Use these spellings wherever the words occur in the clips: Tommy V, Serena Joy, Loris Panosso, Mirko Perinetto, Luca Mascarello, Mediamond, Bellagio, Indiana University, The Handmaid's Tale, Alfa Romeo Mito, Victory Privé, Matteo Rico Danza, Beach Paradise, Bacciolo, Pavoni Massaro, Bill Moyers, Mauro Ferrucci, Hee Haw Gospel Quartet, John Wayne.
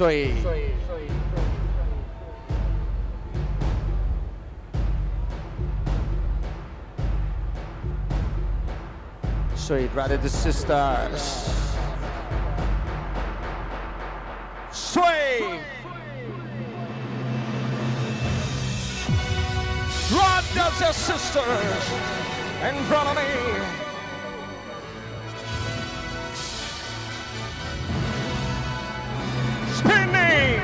Soy. Straight, rather the sisters. Sway! Rather the sisters in front of me. Spinning!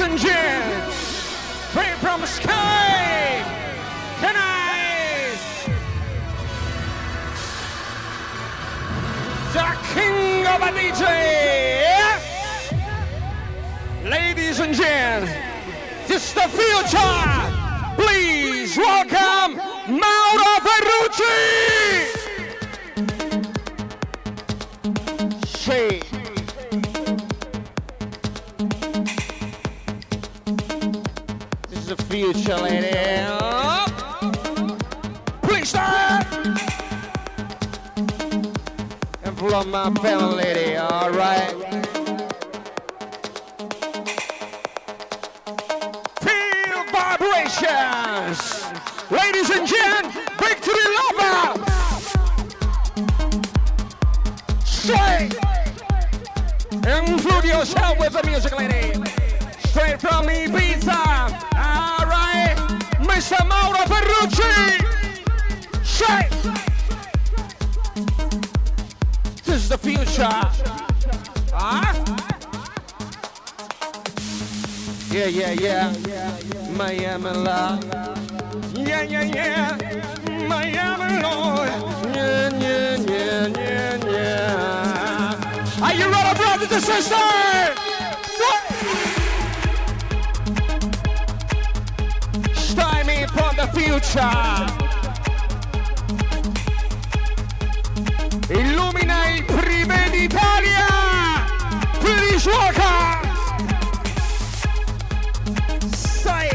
And Jets, free from sky tonight, the king of a DJ, ladies and gents, it's the future, please welcome Mauro Ferrucci! Shade. Future lady, please stop. And blow my fellow lady, all right. Feel vibrations, ladies and gents, Victory Lover. Straight, include yourself with the music, lady. Straight from Ibiza. Mr. Mauro Ferrucci! Shake! This is the future! Yeah. Miami love! Yeah! Miami Lord! Yeah! Are you ready, brothers and sisters? The future illumina il Privé d'Italia. Please welcome. Say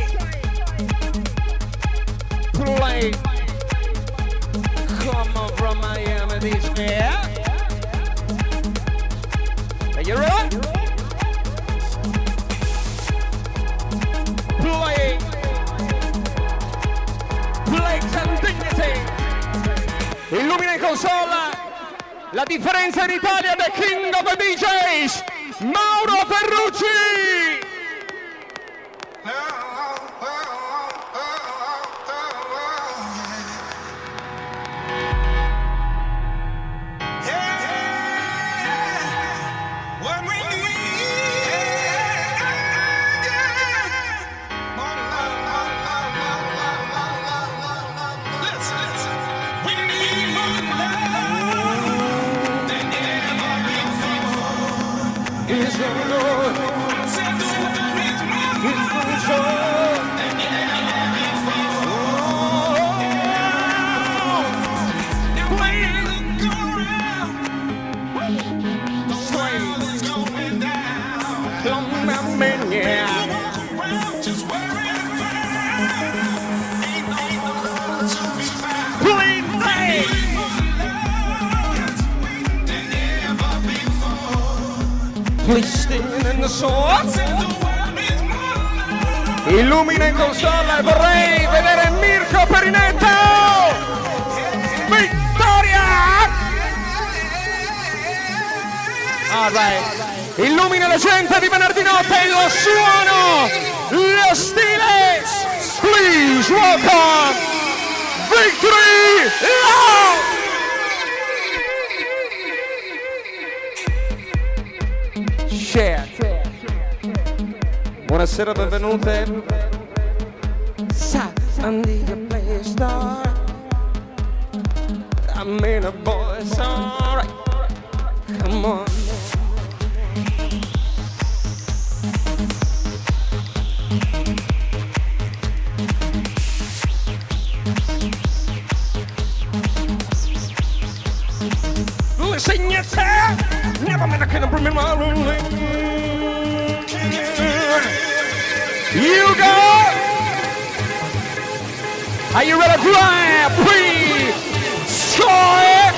play. Come on from Miami this year. Are you ready? Play. And dignity. Illumina in console la differenza in Italia del King of the DJs Mauro Ferrucci. Illumina in console e vorrei vedere Mirko Perinetto! Vittoria! All right. Illumina la gente di venerdì notte e lo suono! Lo stile! Please welcome Victory Love! Buonasera, benvenute. I'm in a voice, alright. Come on. Listen, yes, sir. Never mind, I can't bring me my own. You go! Are you ready to fly? Please! Score!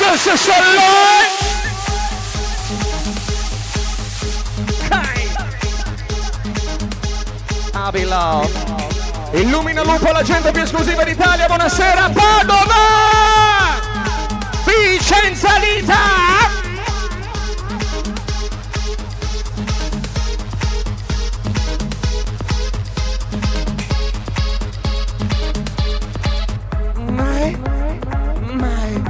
This is the life! Abila. Illumina Lupo, l'agenda più esclusiva d'Italia. Buonasera, Padova! Vicenza Lita! Mai, mai.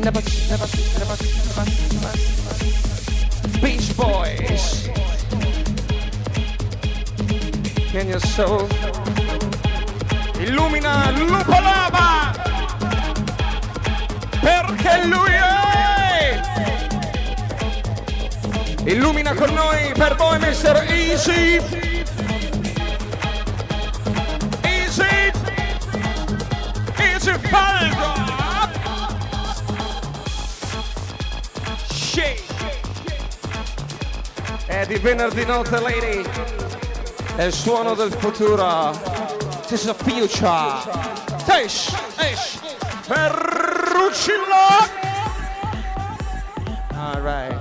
Never. Beach Boys. In your soul. Illumina Lupo Lava, perché lui è. Illumina con noi, per voi Mr. Easy. Easy. Easy Faldo. Shake. È di venerdì notte, lady. È il suono del futuro. This is the future. Tash, tash, Ferrucci. All right.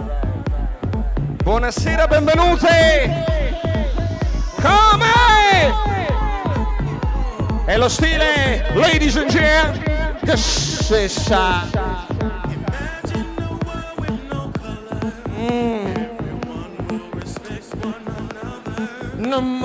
Buonasera, benvenuti. Come? È lo stile, ladies and gentlemen. This is no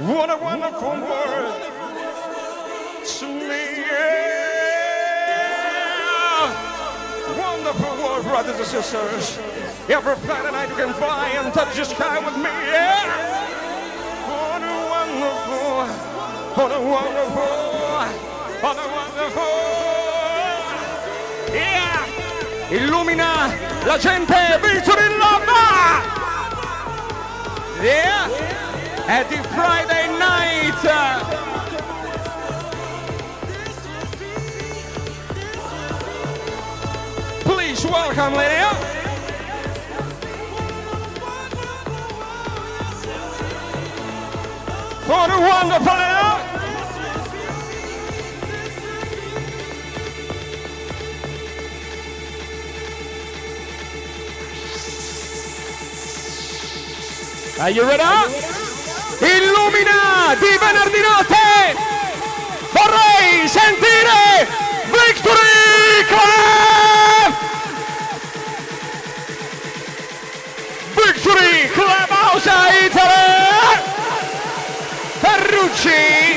What a wonderful world to me, yeah. Wonderful world, brothers and sisters. Every Friday night you can fly and touch the sky with me, yeah. What a wonderful, what a wonderful, yeah. Illumina la gente, Victory Privé, yeah. È di Friday night! Please welcome Leo! What a wonderful night! Are you ready? Illumina di venerdì notte, vorrei sentire Victory Club! Victory Club House Italy! Ferrucci!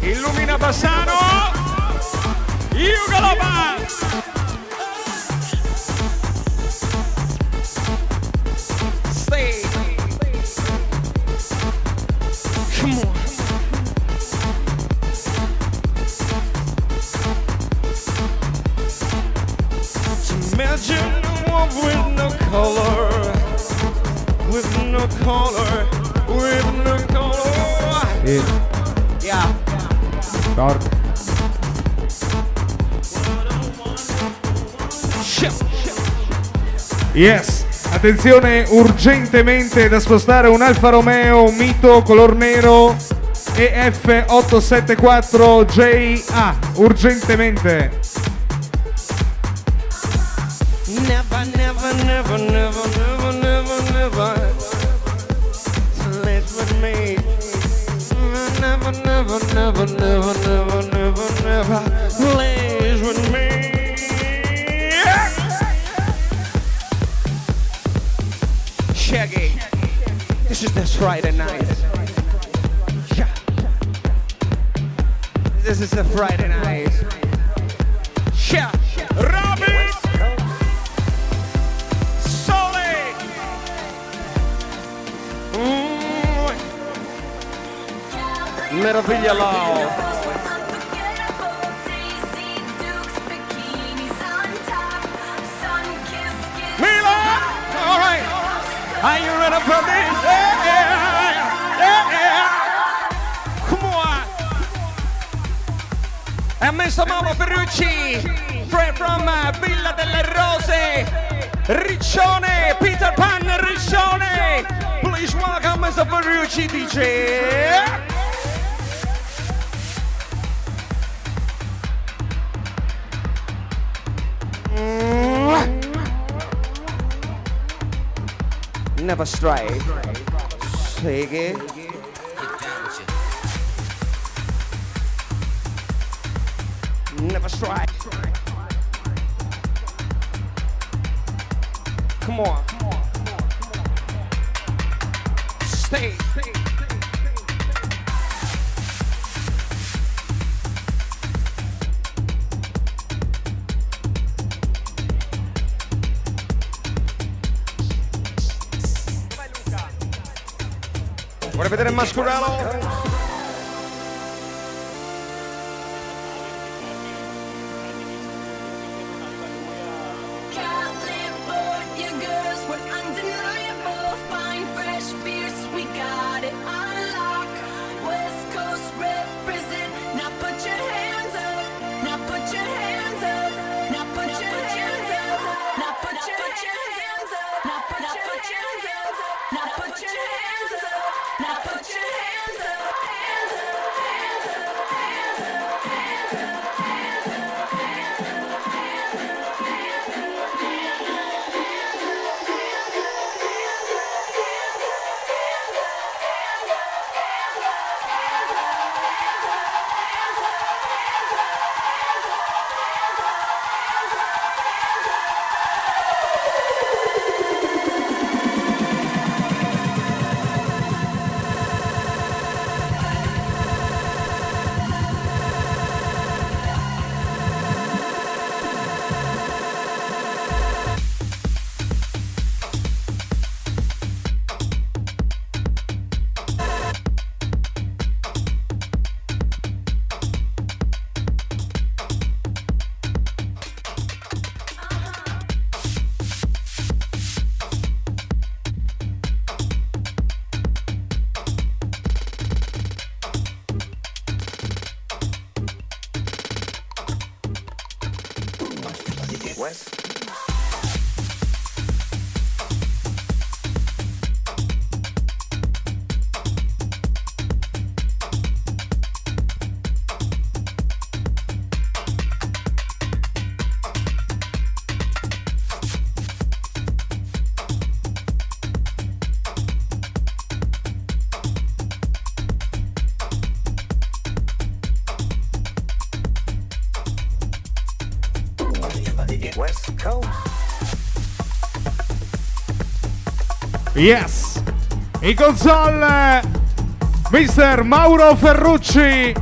Illumina Bassano, Iugaloba. Stay. Come on. Imagine a world with no color, with no color, with no color. Yeah. Dark. Yes, attenzione, urgentemente da spostare un Alfa Romeo Mito color nero EF874JA, urgentemente. Never, never. Never stray. Take it. Never stray. Come on. Stay. Vuole vedere Mascarello? Yes, in console Mr. Mauro Ferrucci.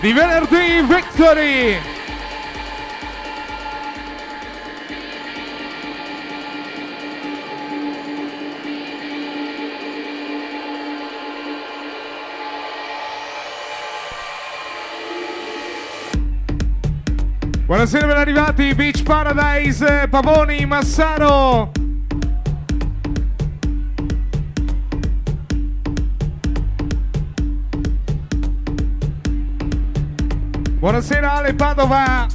Di venerdì Victory Buonasera, ben arrivati, Beach Paradise, Pavoni Massaro. Buonasera Ale Padova.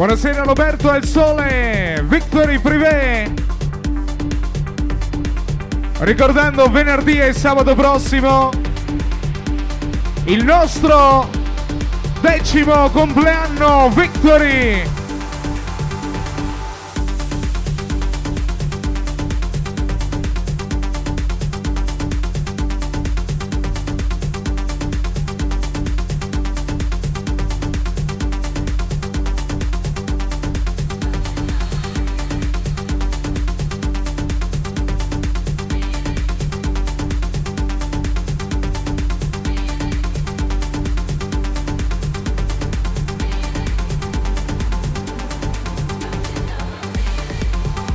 Buonasera Roberto al Sole, Victory Privé. Ricordando venerdì e sabato prossimo il nostro 10° compleanno Victory.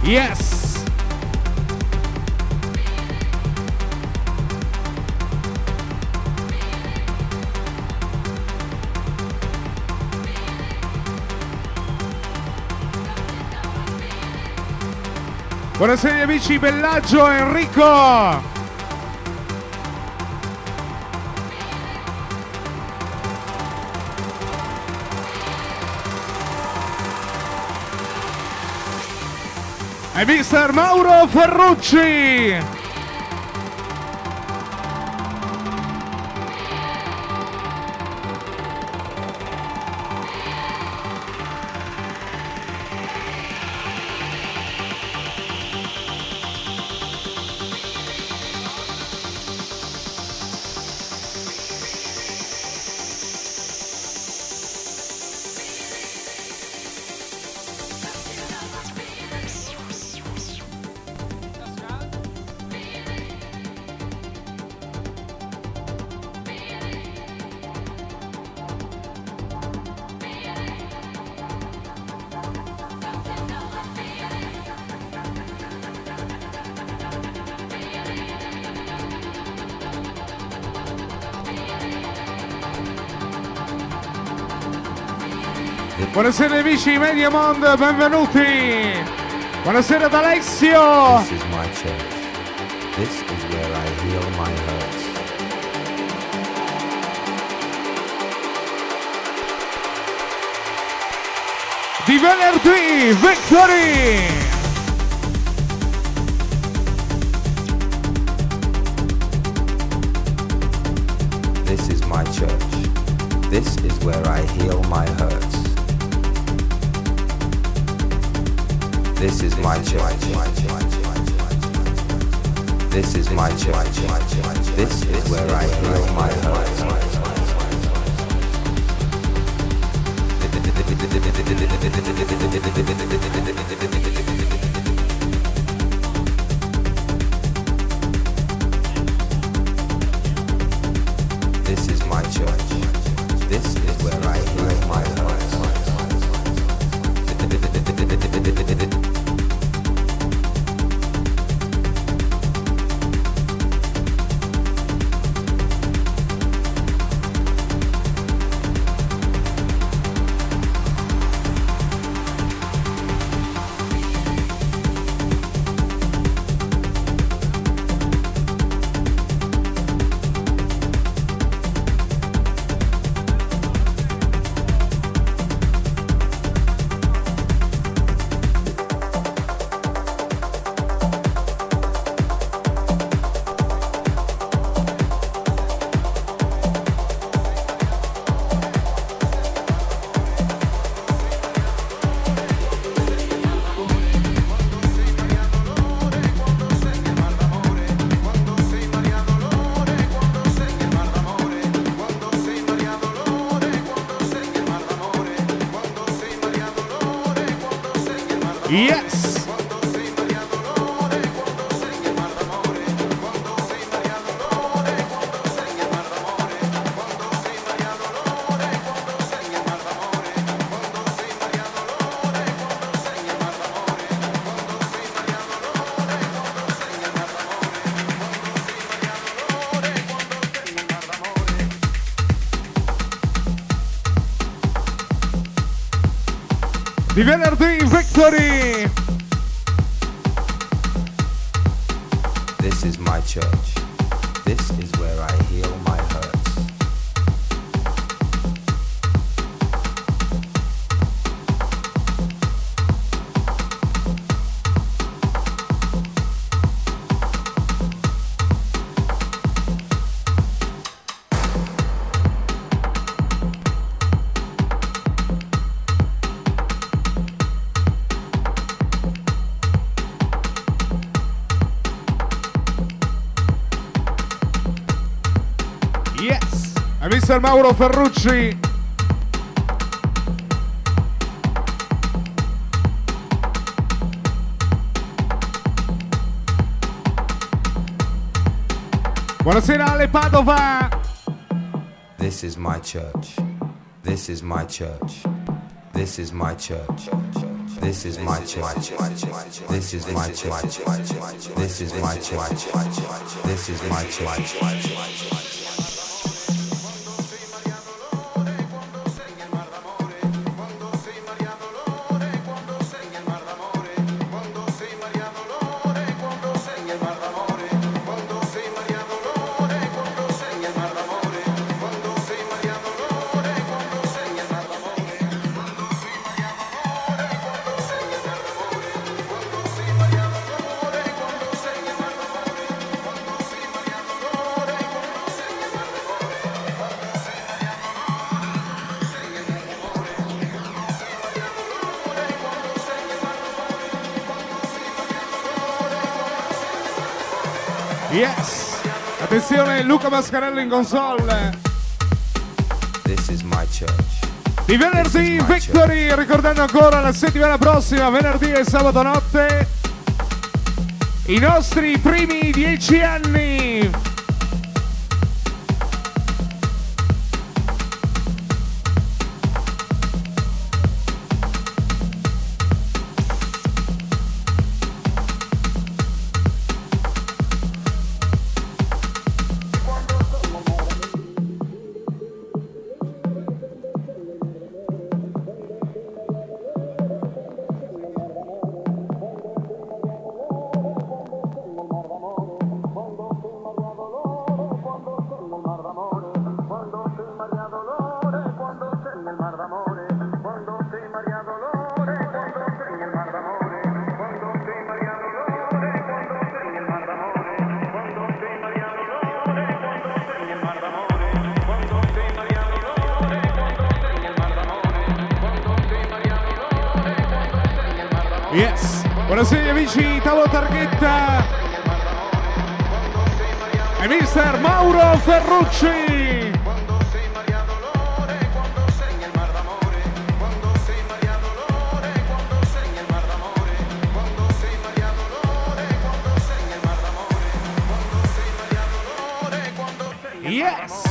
Yes! Buonasera amici, Bellagio e Enrico! E mister Mauro Ferrucci! Buonasera amici Mediamond, benvenuti! Buonasera ad Alessio! This is my church. This is where I heal my hurts. Di venerdì, Victory! This is my church. This is where I heal my hurts. This is my church. This is my church. This is where I heal my hurts. This is my church. This is where I heal my hurts. Yes! di venerdì Victory. This is my church. This is where I heal my hurts. Mr. Mauro Ferrucci. Buonasera alle Padova. This is my church. This is my church. This is my church. This is my church. This is my church. This is my church. This is my church. Yes! Attenzione, Luca Mascarello in console. This is my church. Di venerdì Victory, church. Ricordando ancora la settimana prossima, venerdì e sabato notte, i nostri primi 10 anni. Buonasera amici, Tavolo Targhetta e mister Mauro Ferrucci. Yes!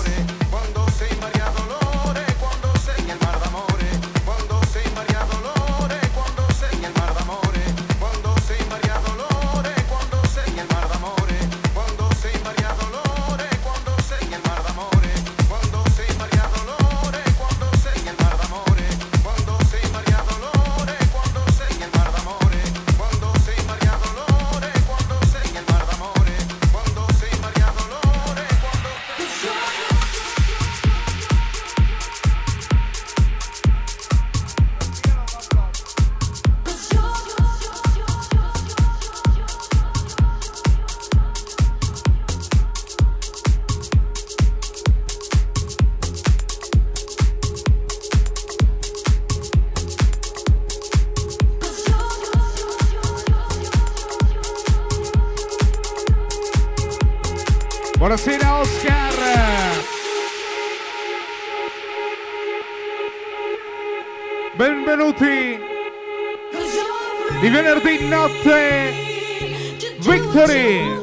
Buonasera Oscar! Benvenuti di venerdì notte Victory!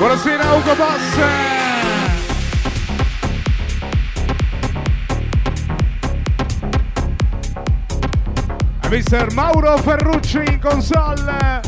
Buonasera Ugo Boss. Mister Mauro Ferrucci in console.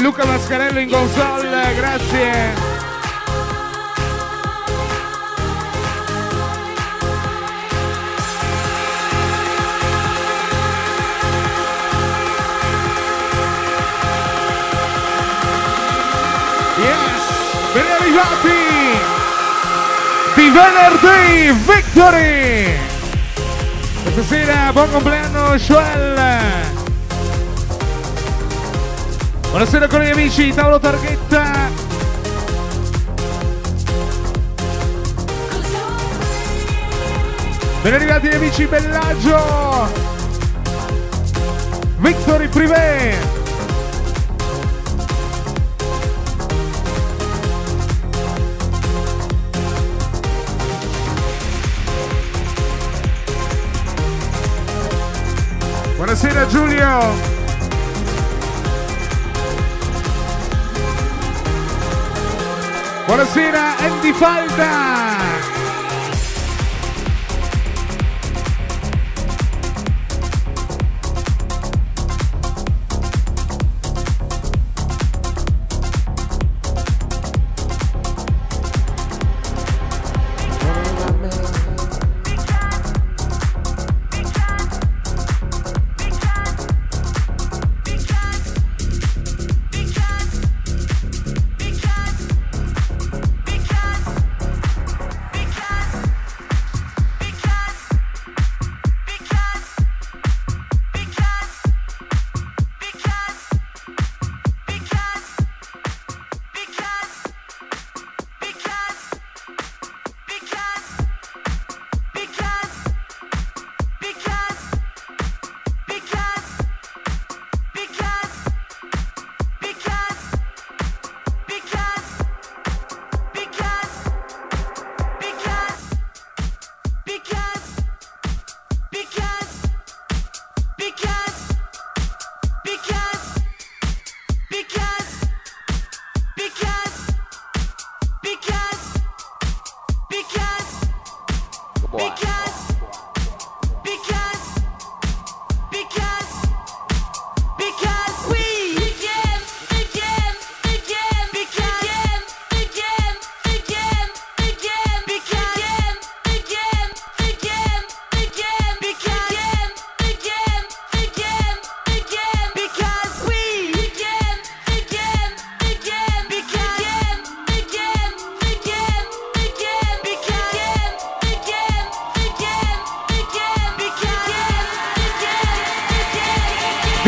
Luca Mascarello in console, grazie. Yes, ben arrivati di venerdì Victory. Questa sera buon compleanno Joel. Buonasera con gli amici, tavolo targhetta. Ben arrivati gli amici Bellagio, Victory Privé. Buonasera Giulio. Buonasera Andy Falda.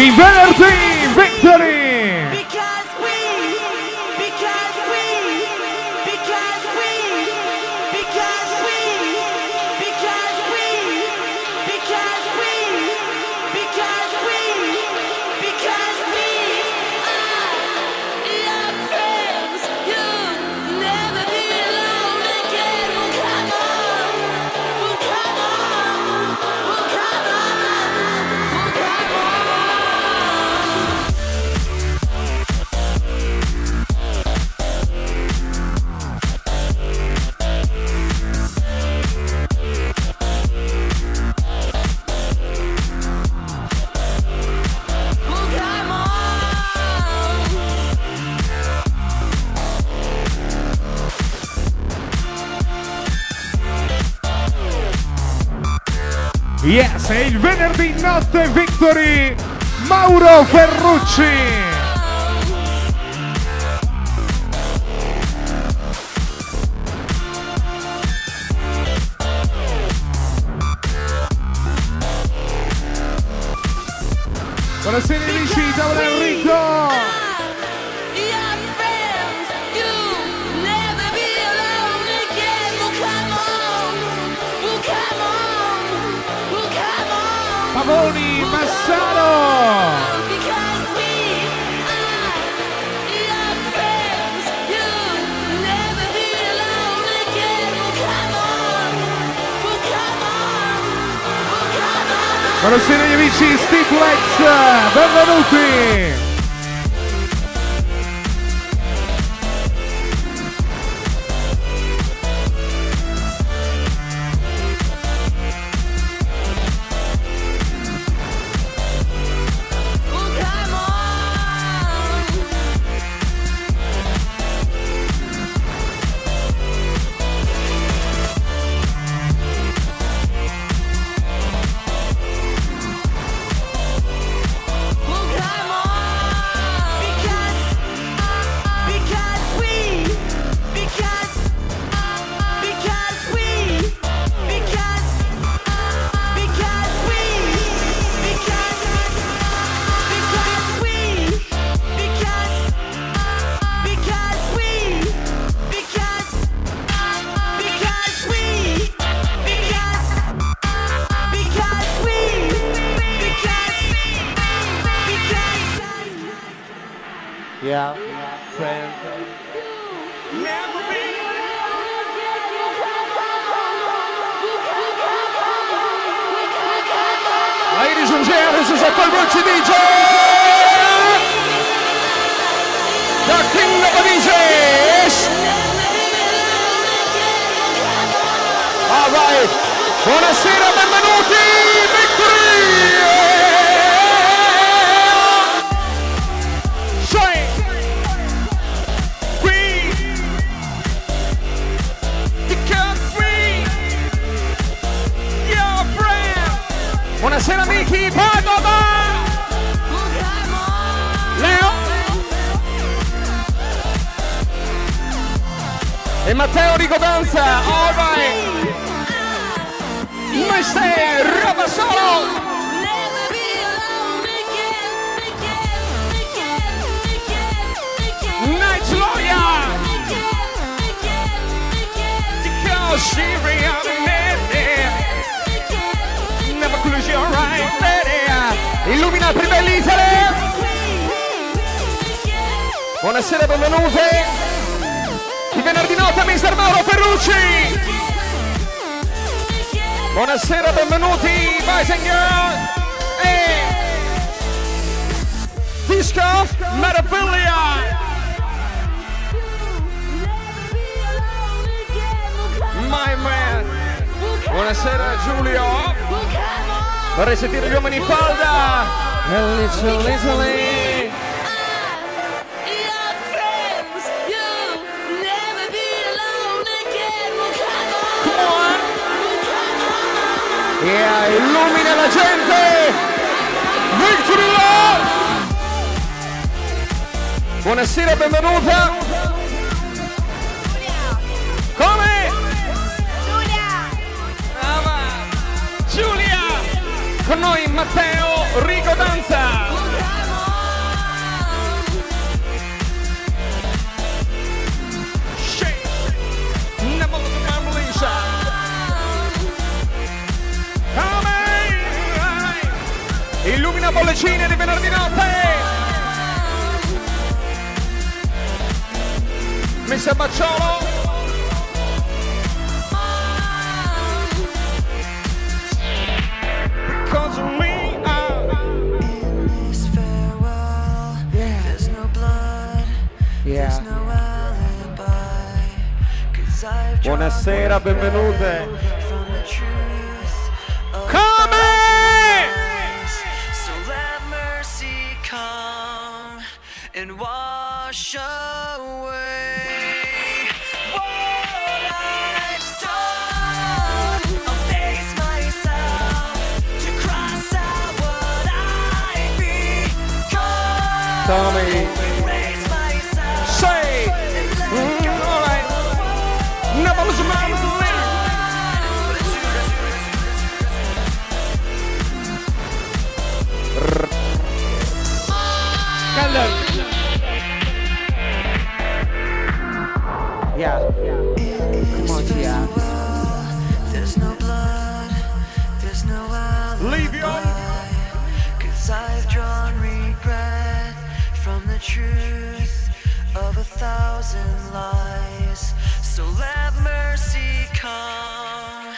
Inverti Victory! Yes, è il venerdì notte Victory, Mauro Ferrucci. Buonasera amici di Tavola Enrico. Pavoni Massaro! Buonasera gli amici Stiflex, benvenuti! Matteo Rico Danza, all right! Questa è roba solo! Night Lawyer! Because she reunited! Never close your right lady! Illumina prima Elisabeth! Buonasera, benvenute! Il venerdì notte Mister Mauro Ferrucci! Buonasera, benvenuti, Bisinger! E... Disco Meraviglia! My man! Buonasera Giulio! Vorrei sentire gli uomini in falda! Little Italy! Yeah, illumina la gente! Victory Love! Buonasera, benvenuta! Giulia! Come? Giulia! Brava! Giulia! Con noi Matteo Rico Danza! illumina bollicine di venerdì notte. Messa Bacciolo. Because we are in this farewell. Yeah. There's no blood. Yeah. There's no alibi. 'Cause I've buonasera, benvenute. Come! So let mercy come and wash away. Tommy. Say, all right. Never lose my mind. Hello. Yeah. Come on, yeah. There's no blood. There's no alibi. Leave your. 'Cause I've drawn regret. From the truth of 1,000 lies. So let mercy come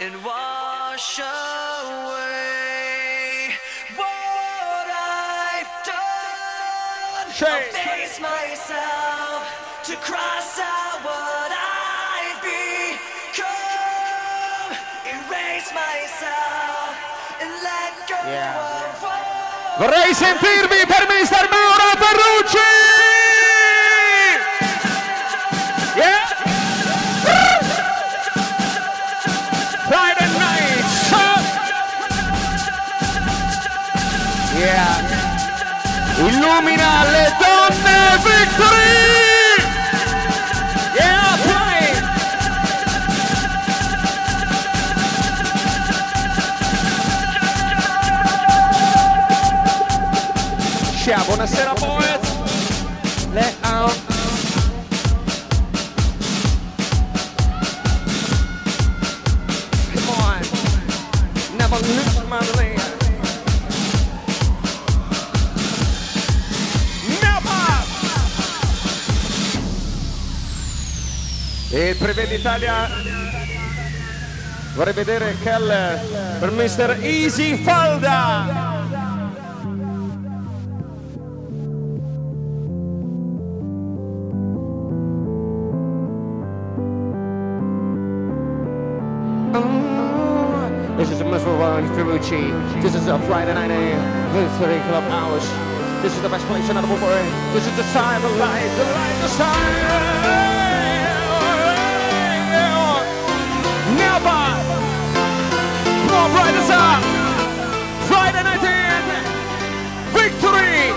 and wash away what I've done. I'll face myself to cross out what I've become. Erase myself and let go of what. Vorrei sentirvi per Mister Mauro Ferrucci! Yeah! Friday night! Show. Yeah! Illumina le donne Victory! Buonasera poet. Leon. Come on. Never lose my land. Never. E Privé d'Italia vorrei vedere Kell per Mr. Easy Falda. This is a Friday night in Victory Club hours. This is the best place in the world. This is the time of life, the life, the time. Never. More brightness up. Friday night in Victory.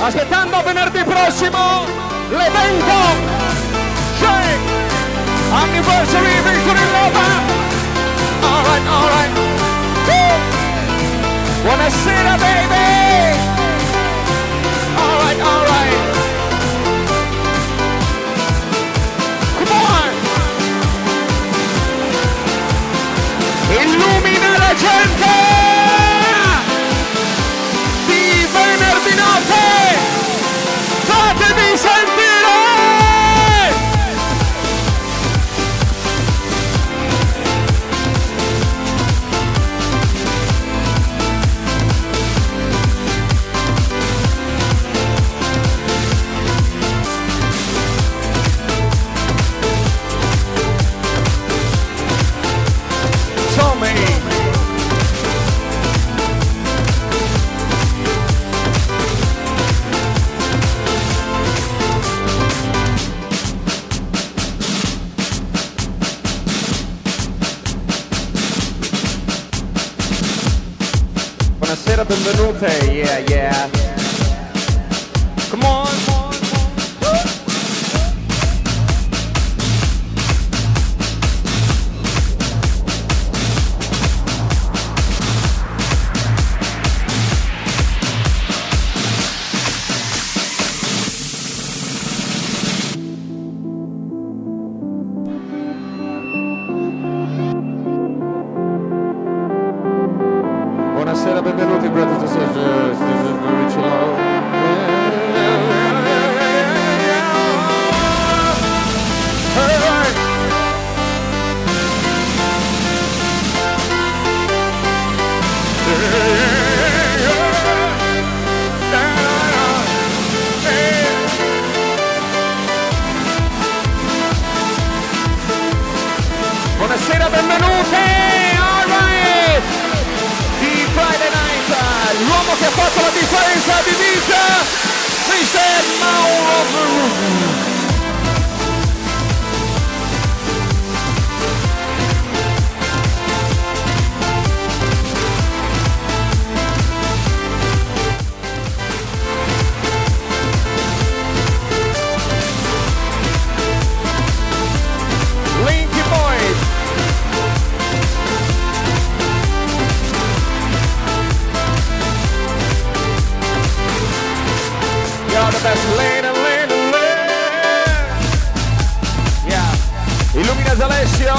Aspettando venerdì prossimo l'evento. Shake. Anniversary Victory Club. All right, all right. Buonasera baby! Alright, alright! Come on! Illumina la gente! Di venerdì notte! Fatemi benvenute, yeah, yeah. Come on. Buonasera, benvenuti, brother. Paradise a Ibiza, mister Mauro Ferrucci. Yeah. Illumina Zalesio.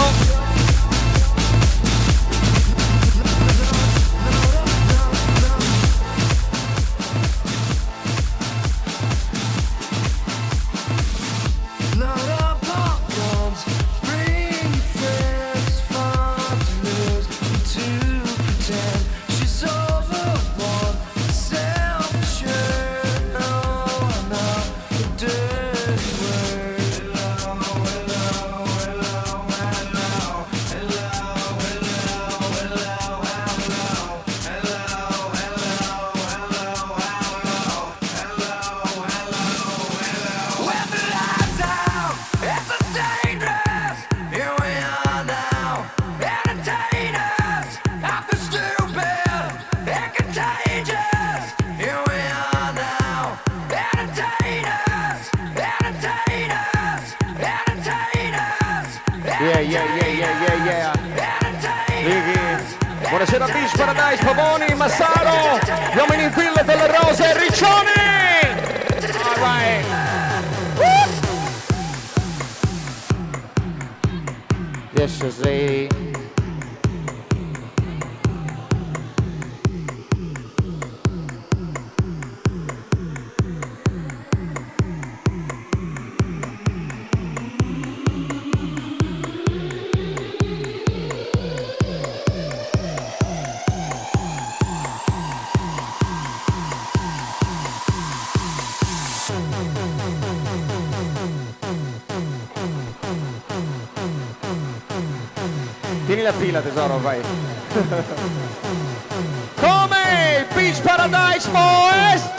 Buonasera Beach Paradise, Pavoni Massaro, gli uomini in pilla delle rose, Riccioni! All right. Woo! Yes, I see. Tieni la pila tesoro, vai. Come Beach Paradise Boys!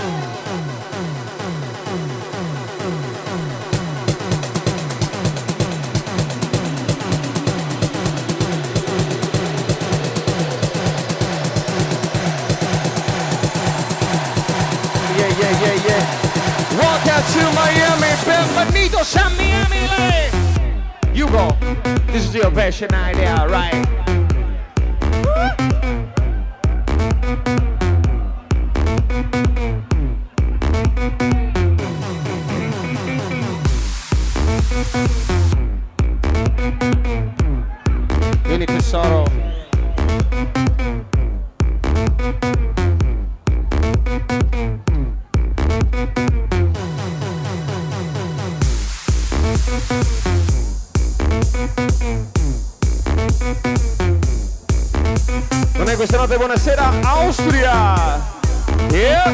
Yeah, yeah, yeah, yeah. Walk out to Miami, benvenidos a Miami, lei. You go. This is your version idea, right? Vieni tesoro. Non è questa notte, buonasera Austria! Yeah!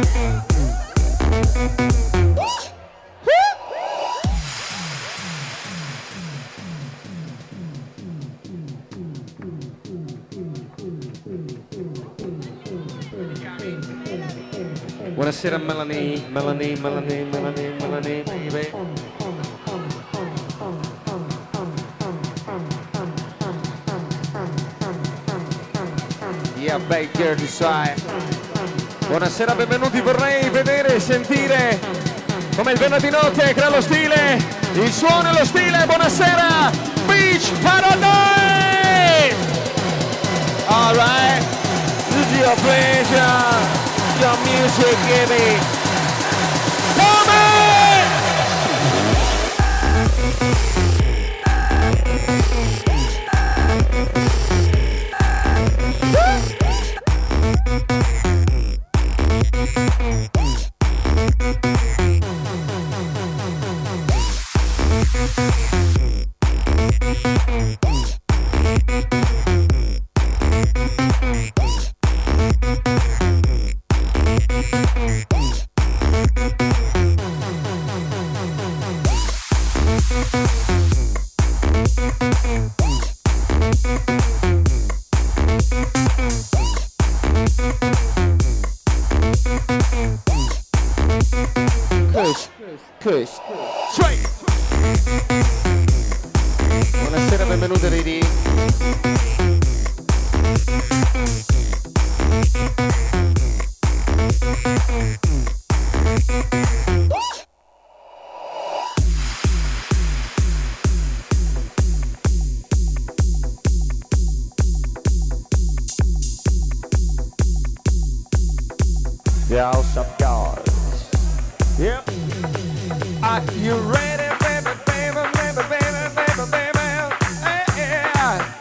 Buonasera Melanie. Buonasera, benvenuti, vorrei vedere e sentire come il venerdì notte crea lo stile, il suono e lo stile. Buonasera Beach Paradise. All right, this is your pleasure, your music giving. Come on! Chris. Buonasera, benvenuti Ridi. The House of Cards. Yep. Are you ready, baby, baby, baby, baby, baby, baby? Hey, yeah.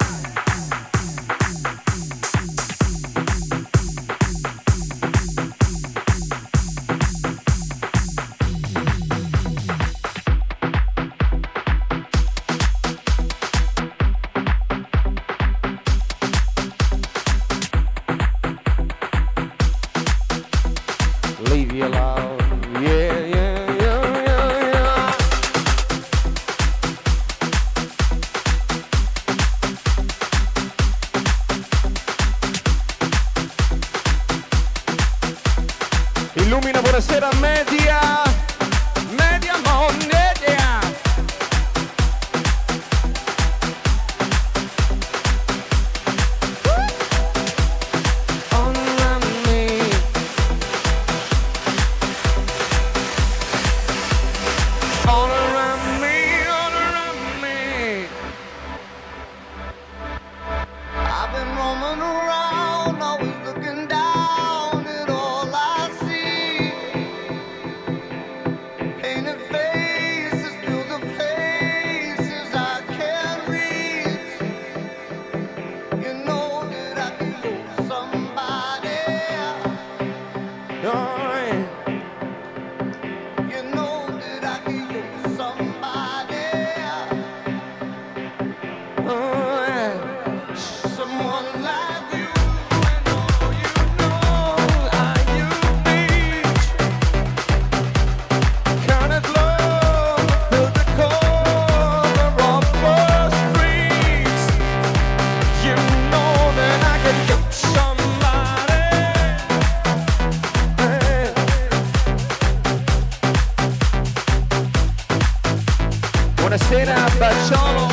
Buonasera Bacciolo.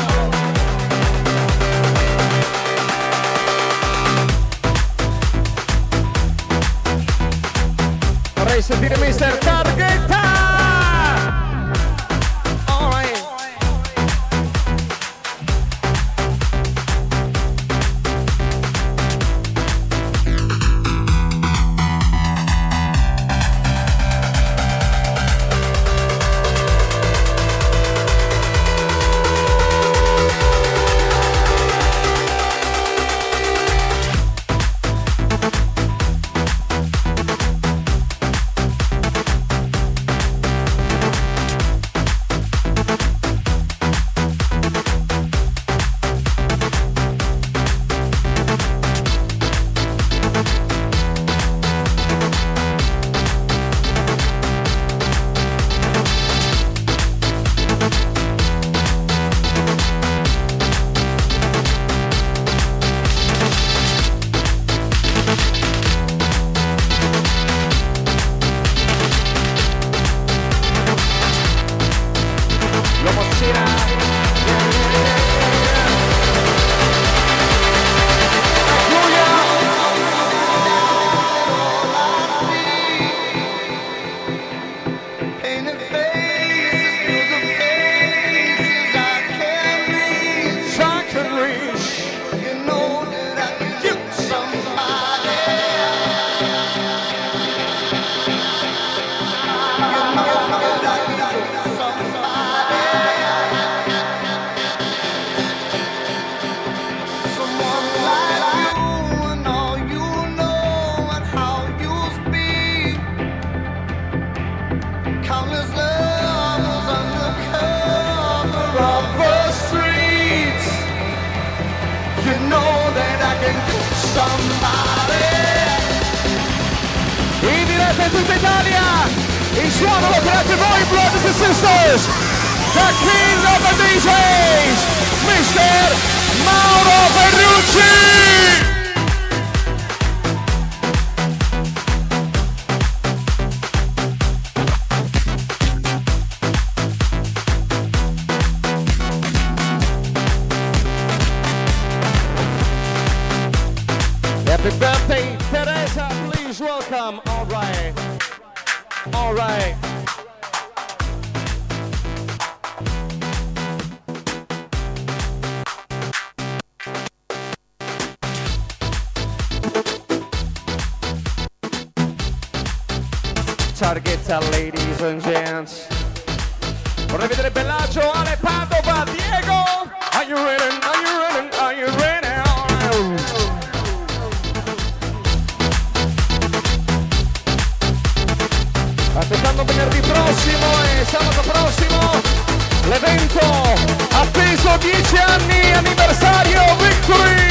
Vorrei sentire Mr. Target. right, all right. Targets are ladies and gents. Vorrei vedere Bellagio, Ale, Padova, Diego. Are you ready? Are you ready? Are you ready? Aspettando venerdì prossimo e sabato prossimo l'evento atteso, 10 anni anniversario Victory.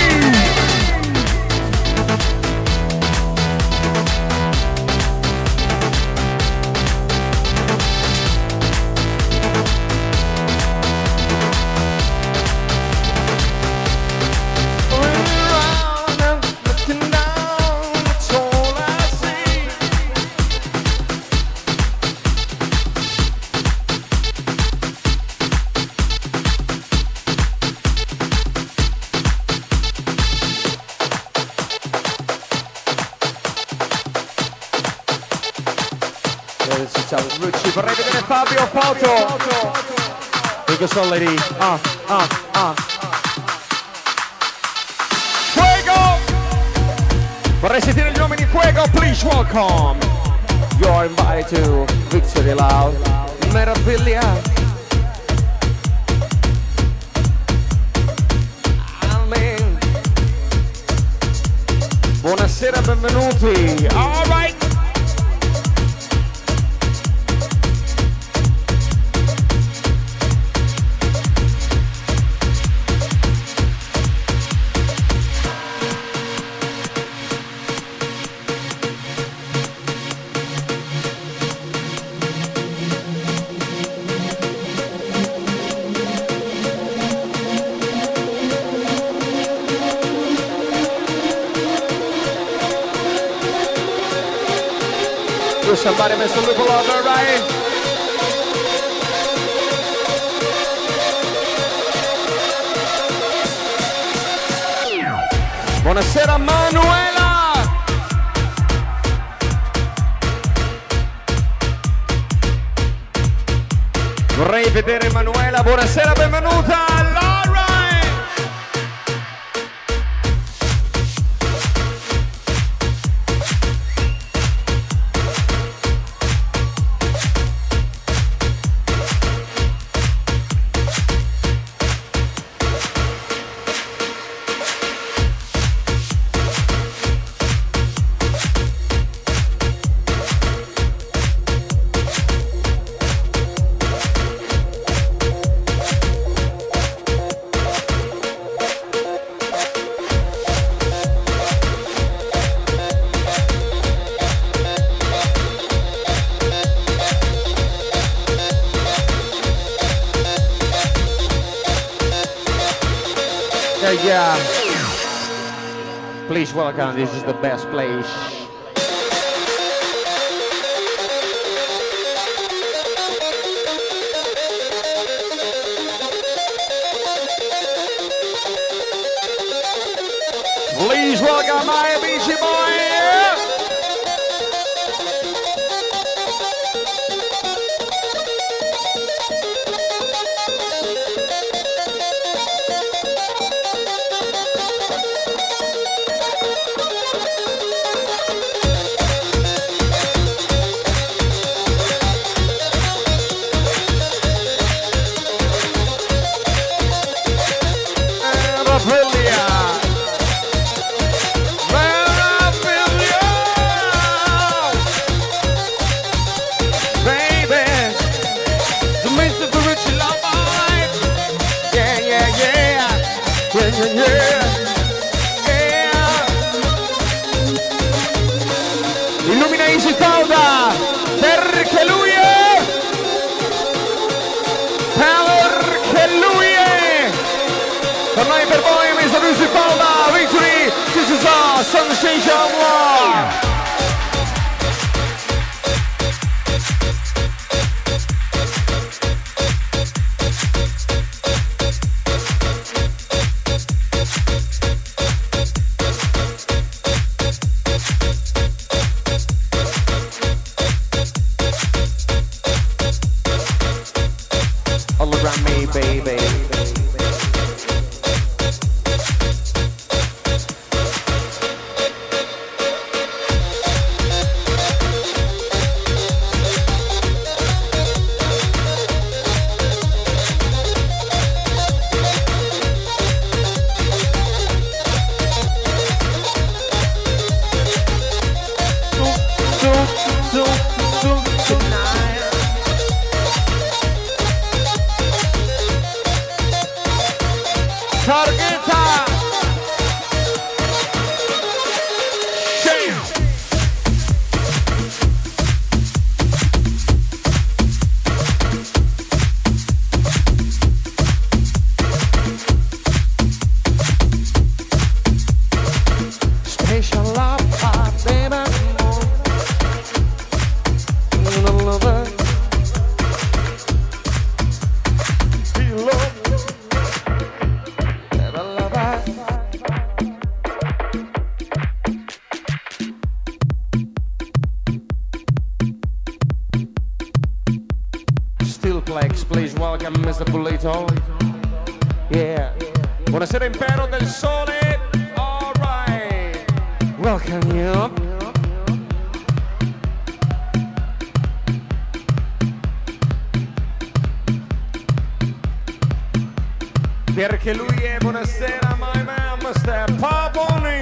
Vorrei vedere Fabio foto. Dico solo lì. Fuego! Vorrei sentire gli uomini di Fuego, please welcome. You're invited to Victory Loud. Meraviglia. Amen. Buonasera, benvenuti. All right. Somebody messed a little over, right? Buonasera Manuela! Vorrei vedere Manuela, buonasera, benvenuta! Please welcome, this is the best place. Please welcome my Beachy baby. Yeah. Buonasera Impero del Sole. All right. Welcome you. Perché lui è buonasera my man, Mr. Pavoni.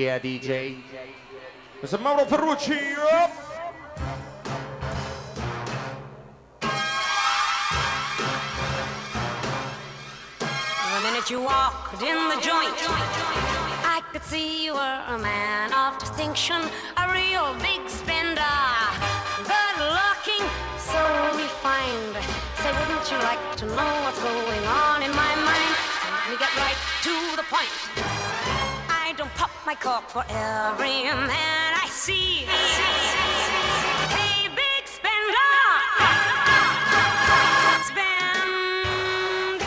Yeah, DJ. That's Mauro Ferrucci. Up. The minute you walked in the joint, I could see you were a man of distinction, a real big spender, good looking, so refined. Say, wouldn't you like to know what's going on in my mind? So let me get right to the point. I don't pop my cork for every man I see. Hey, big spender, spend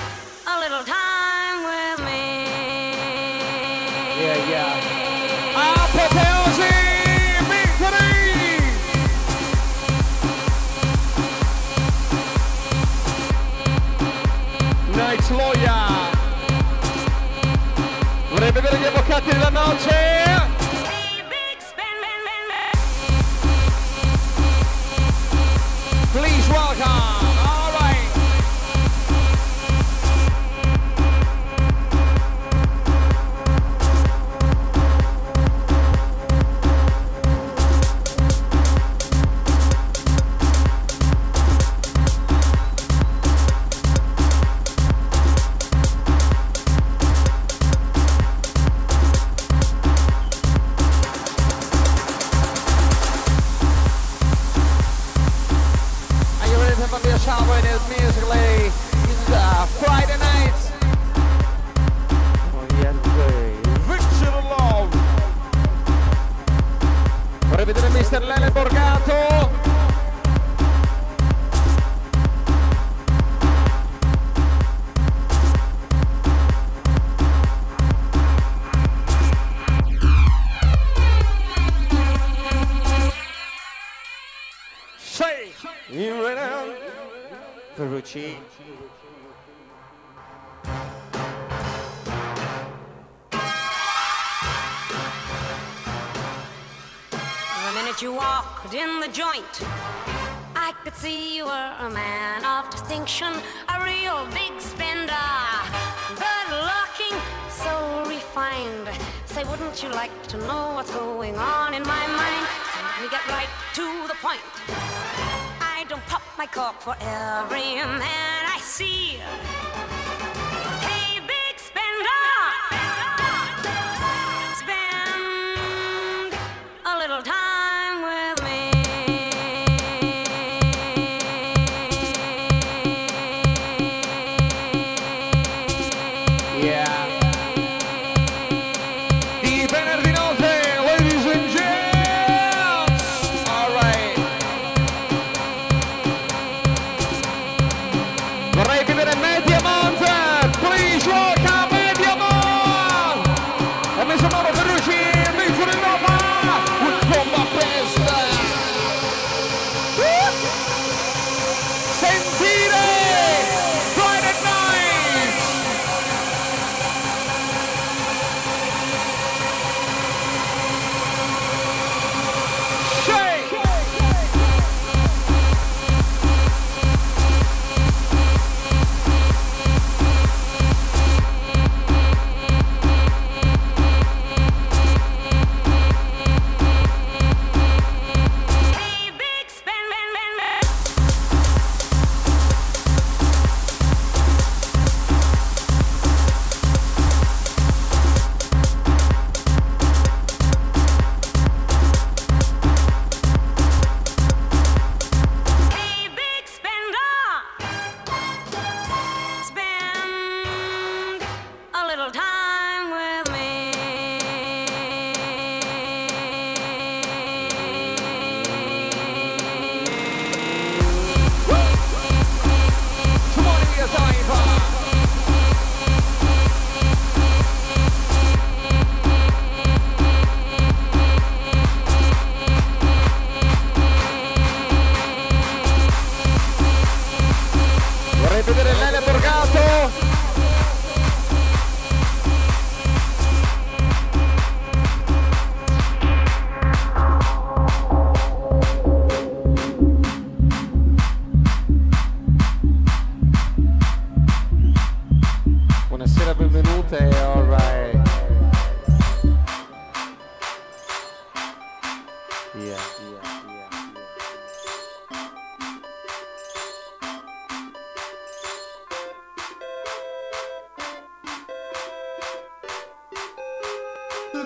a little time with me. Yeah, yeah. Apoteosi, victory! Nice lawyer. Vorrei vedere gli avvocati della noce. Please welcome. All right.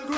I wanna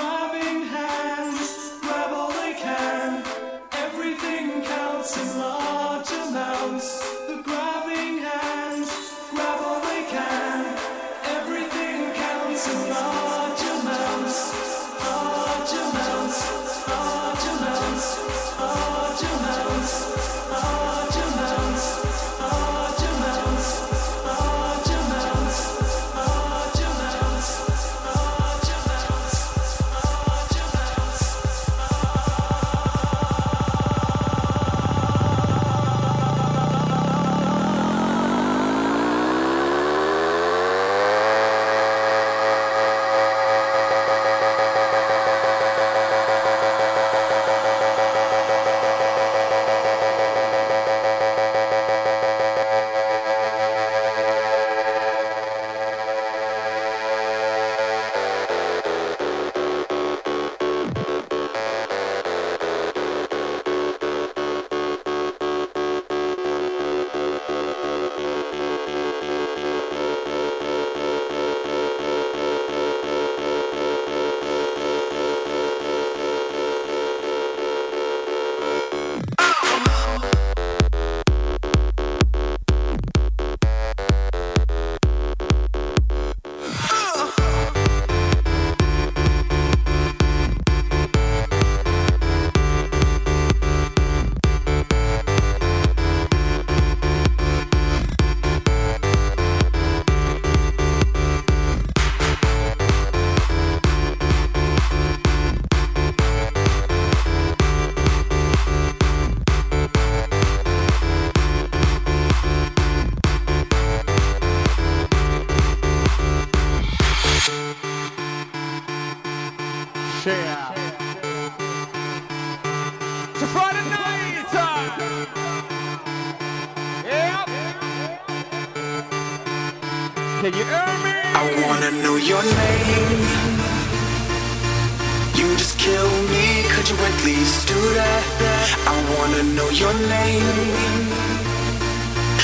know your name.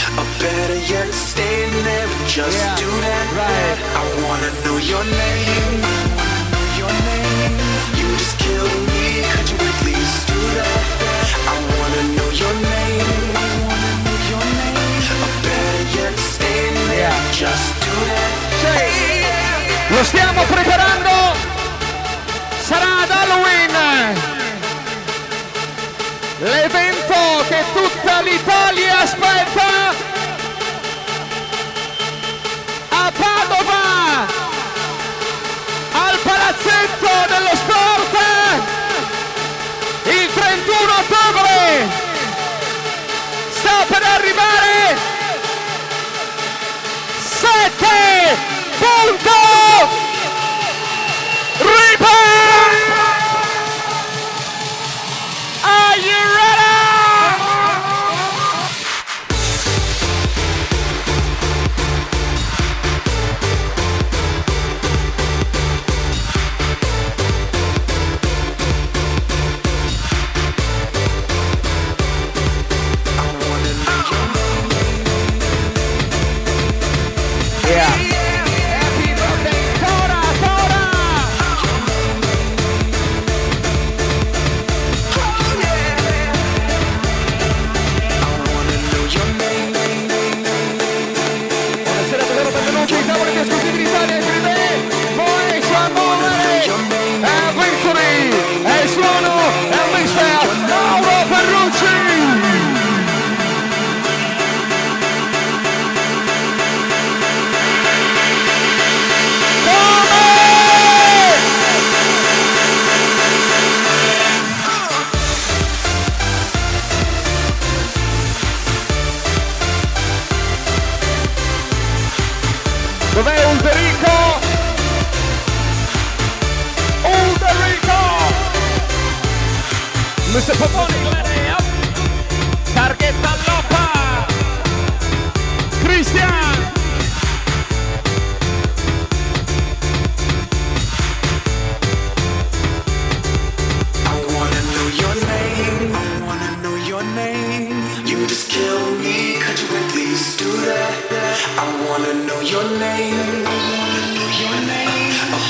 I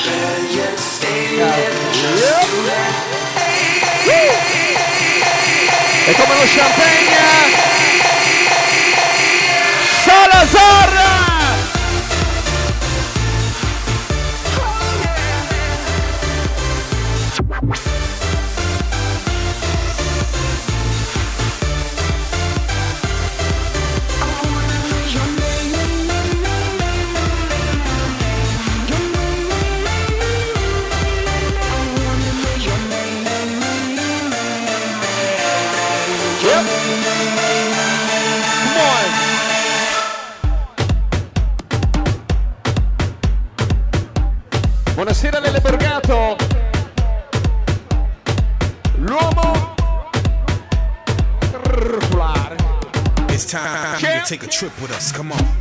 better yet stay. E come lo champagne Salazar. Buonasera Lele Borgato, l'uomo circolare. It's time to take a trip with us, come on.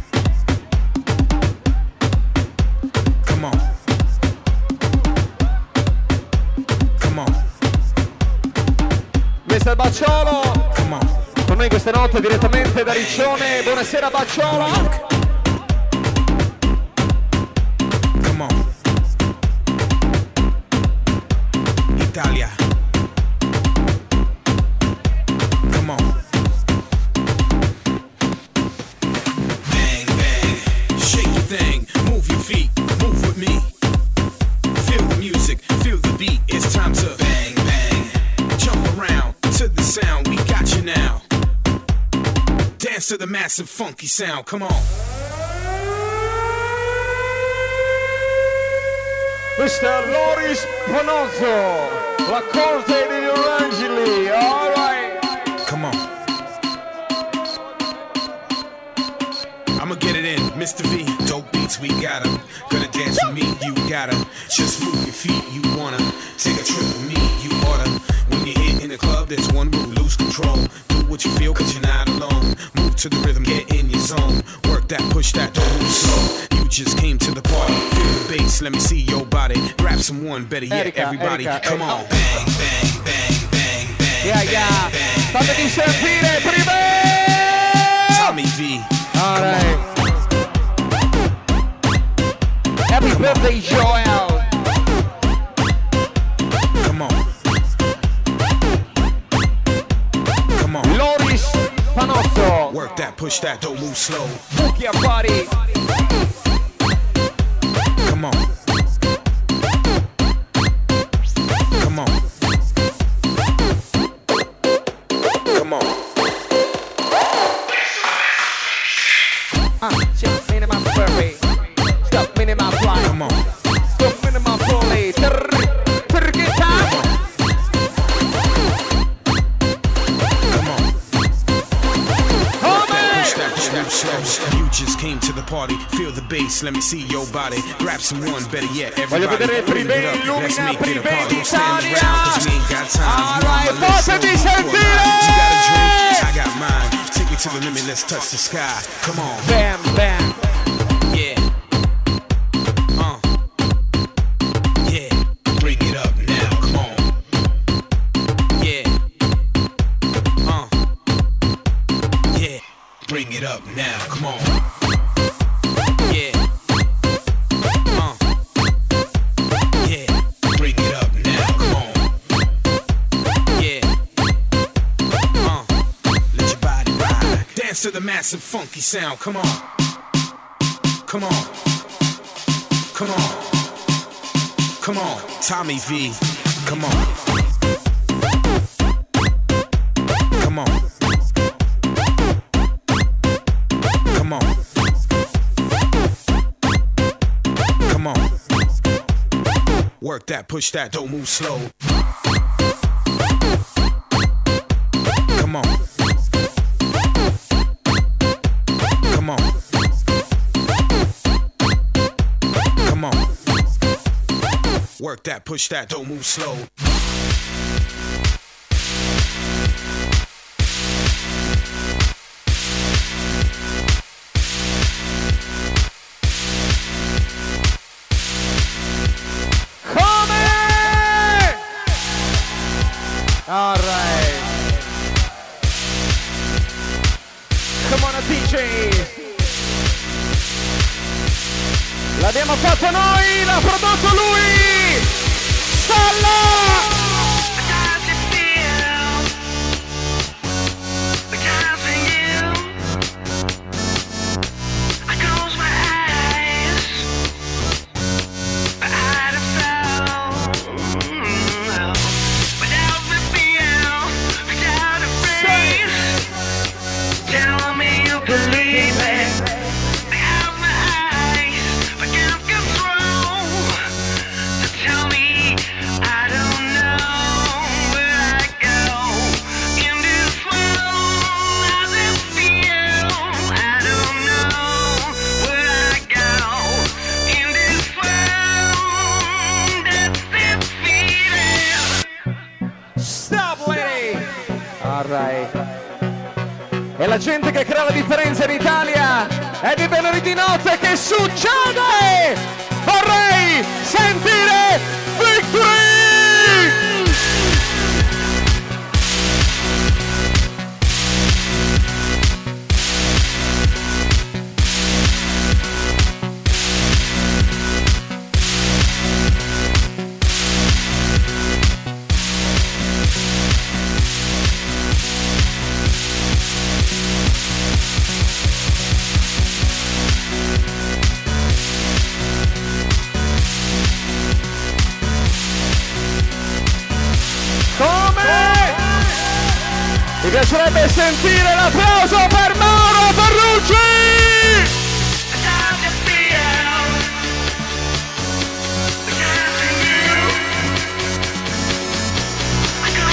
Come on. Come on. Mister Bacciolo, come on. Con noi questa notte direttamente da Riccione. Buonasera Bacciolo. Italia. Come on. Bang bang, shake your thing, move your feet, move with me. Feel the music, feel the beat. It's time to bang bang, jump around to the sound. We got you now. Dance to the massive funky sound. Come on. Mr. Loris Panosso. La corte di Orangeli, all right. Come on. I'ma get it in, Mr. V. Dope beats, we got 'em. Gonna dance with me, you gotta. Just move your feet, you wanna. Take a trip with me, you oughta. When you're here in the club, there's one rule, lose control. Do what you feel, cause you're not alone. Move to the rhythm, get in your zone. Work that, push that, don't move slow. Just came to the party, feel the bass, let me see your body, grab someone, better yet, Erika, everybody, Erika, come on. Bang, bang, bang, bang, bang, yeah, yeah. Bang, bang, bang, bang, bang. Tommy V, all come right. On. Happy come birthday, Joel. Come on. Come on. Loris Panosso. Work that, push that, don't move slow. Book your body. Come on. Come on. Come on. Just minimum furry. Stop minimum fly. Come on. Stop minimum bully. Turkey time. Come on. Come on. You just came to the party. Feel the bass, let me see your body. Grab someone, better yet, everybody. Voglio vedere Privé, illumina Privé d'Italia. All right, fatemi sentire. Bam, bam. Yeah. Yeah. Bring it up now, come on. Yeah. Yeah. Bring it up now, come on. To the massive funky sound, come on, come on, come on, come on, Tommy V, come on, come on, come on, come on, work that, push that, don't move slow, come on. Come on. Come on. Work that, push that, don't move slow. Come on! All right. Come on, DJ. L'abbiamo fatto noi, l'ha prodotto lui! Mi piacerebbe sentire l'applauso per Mauro Ferrucci!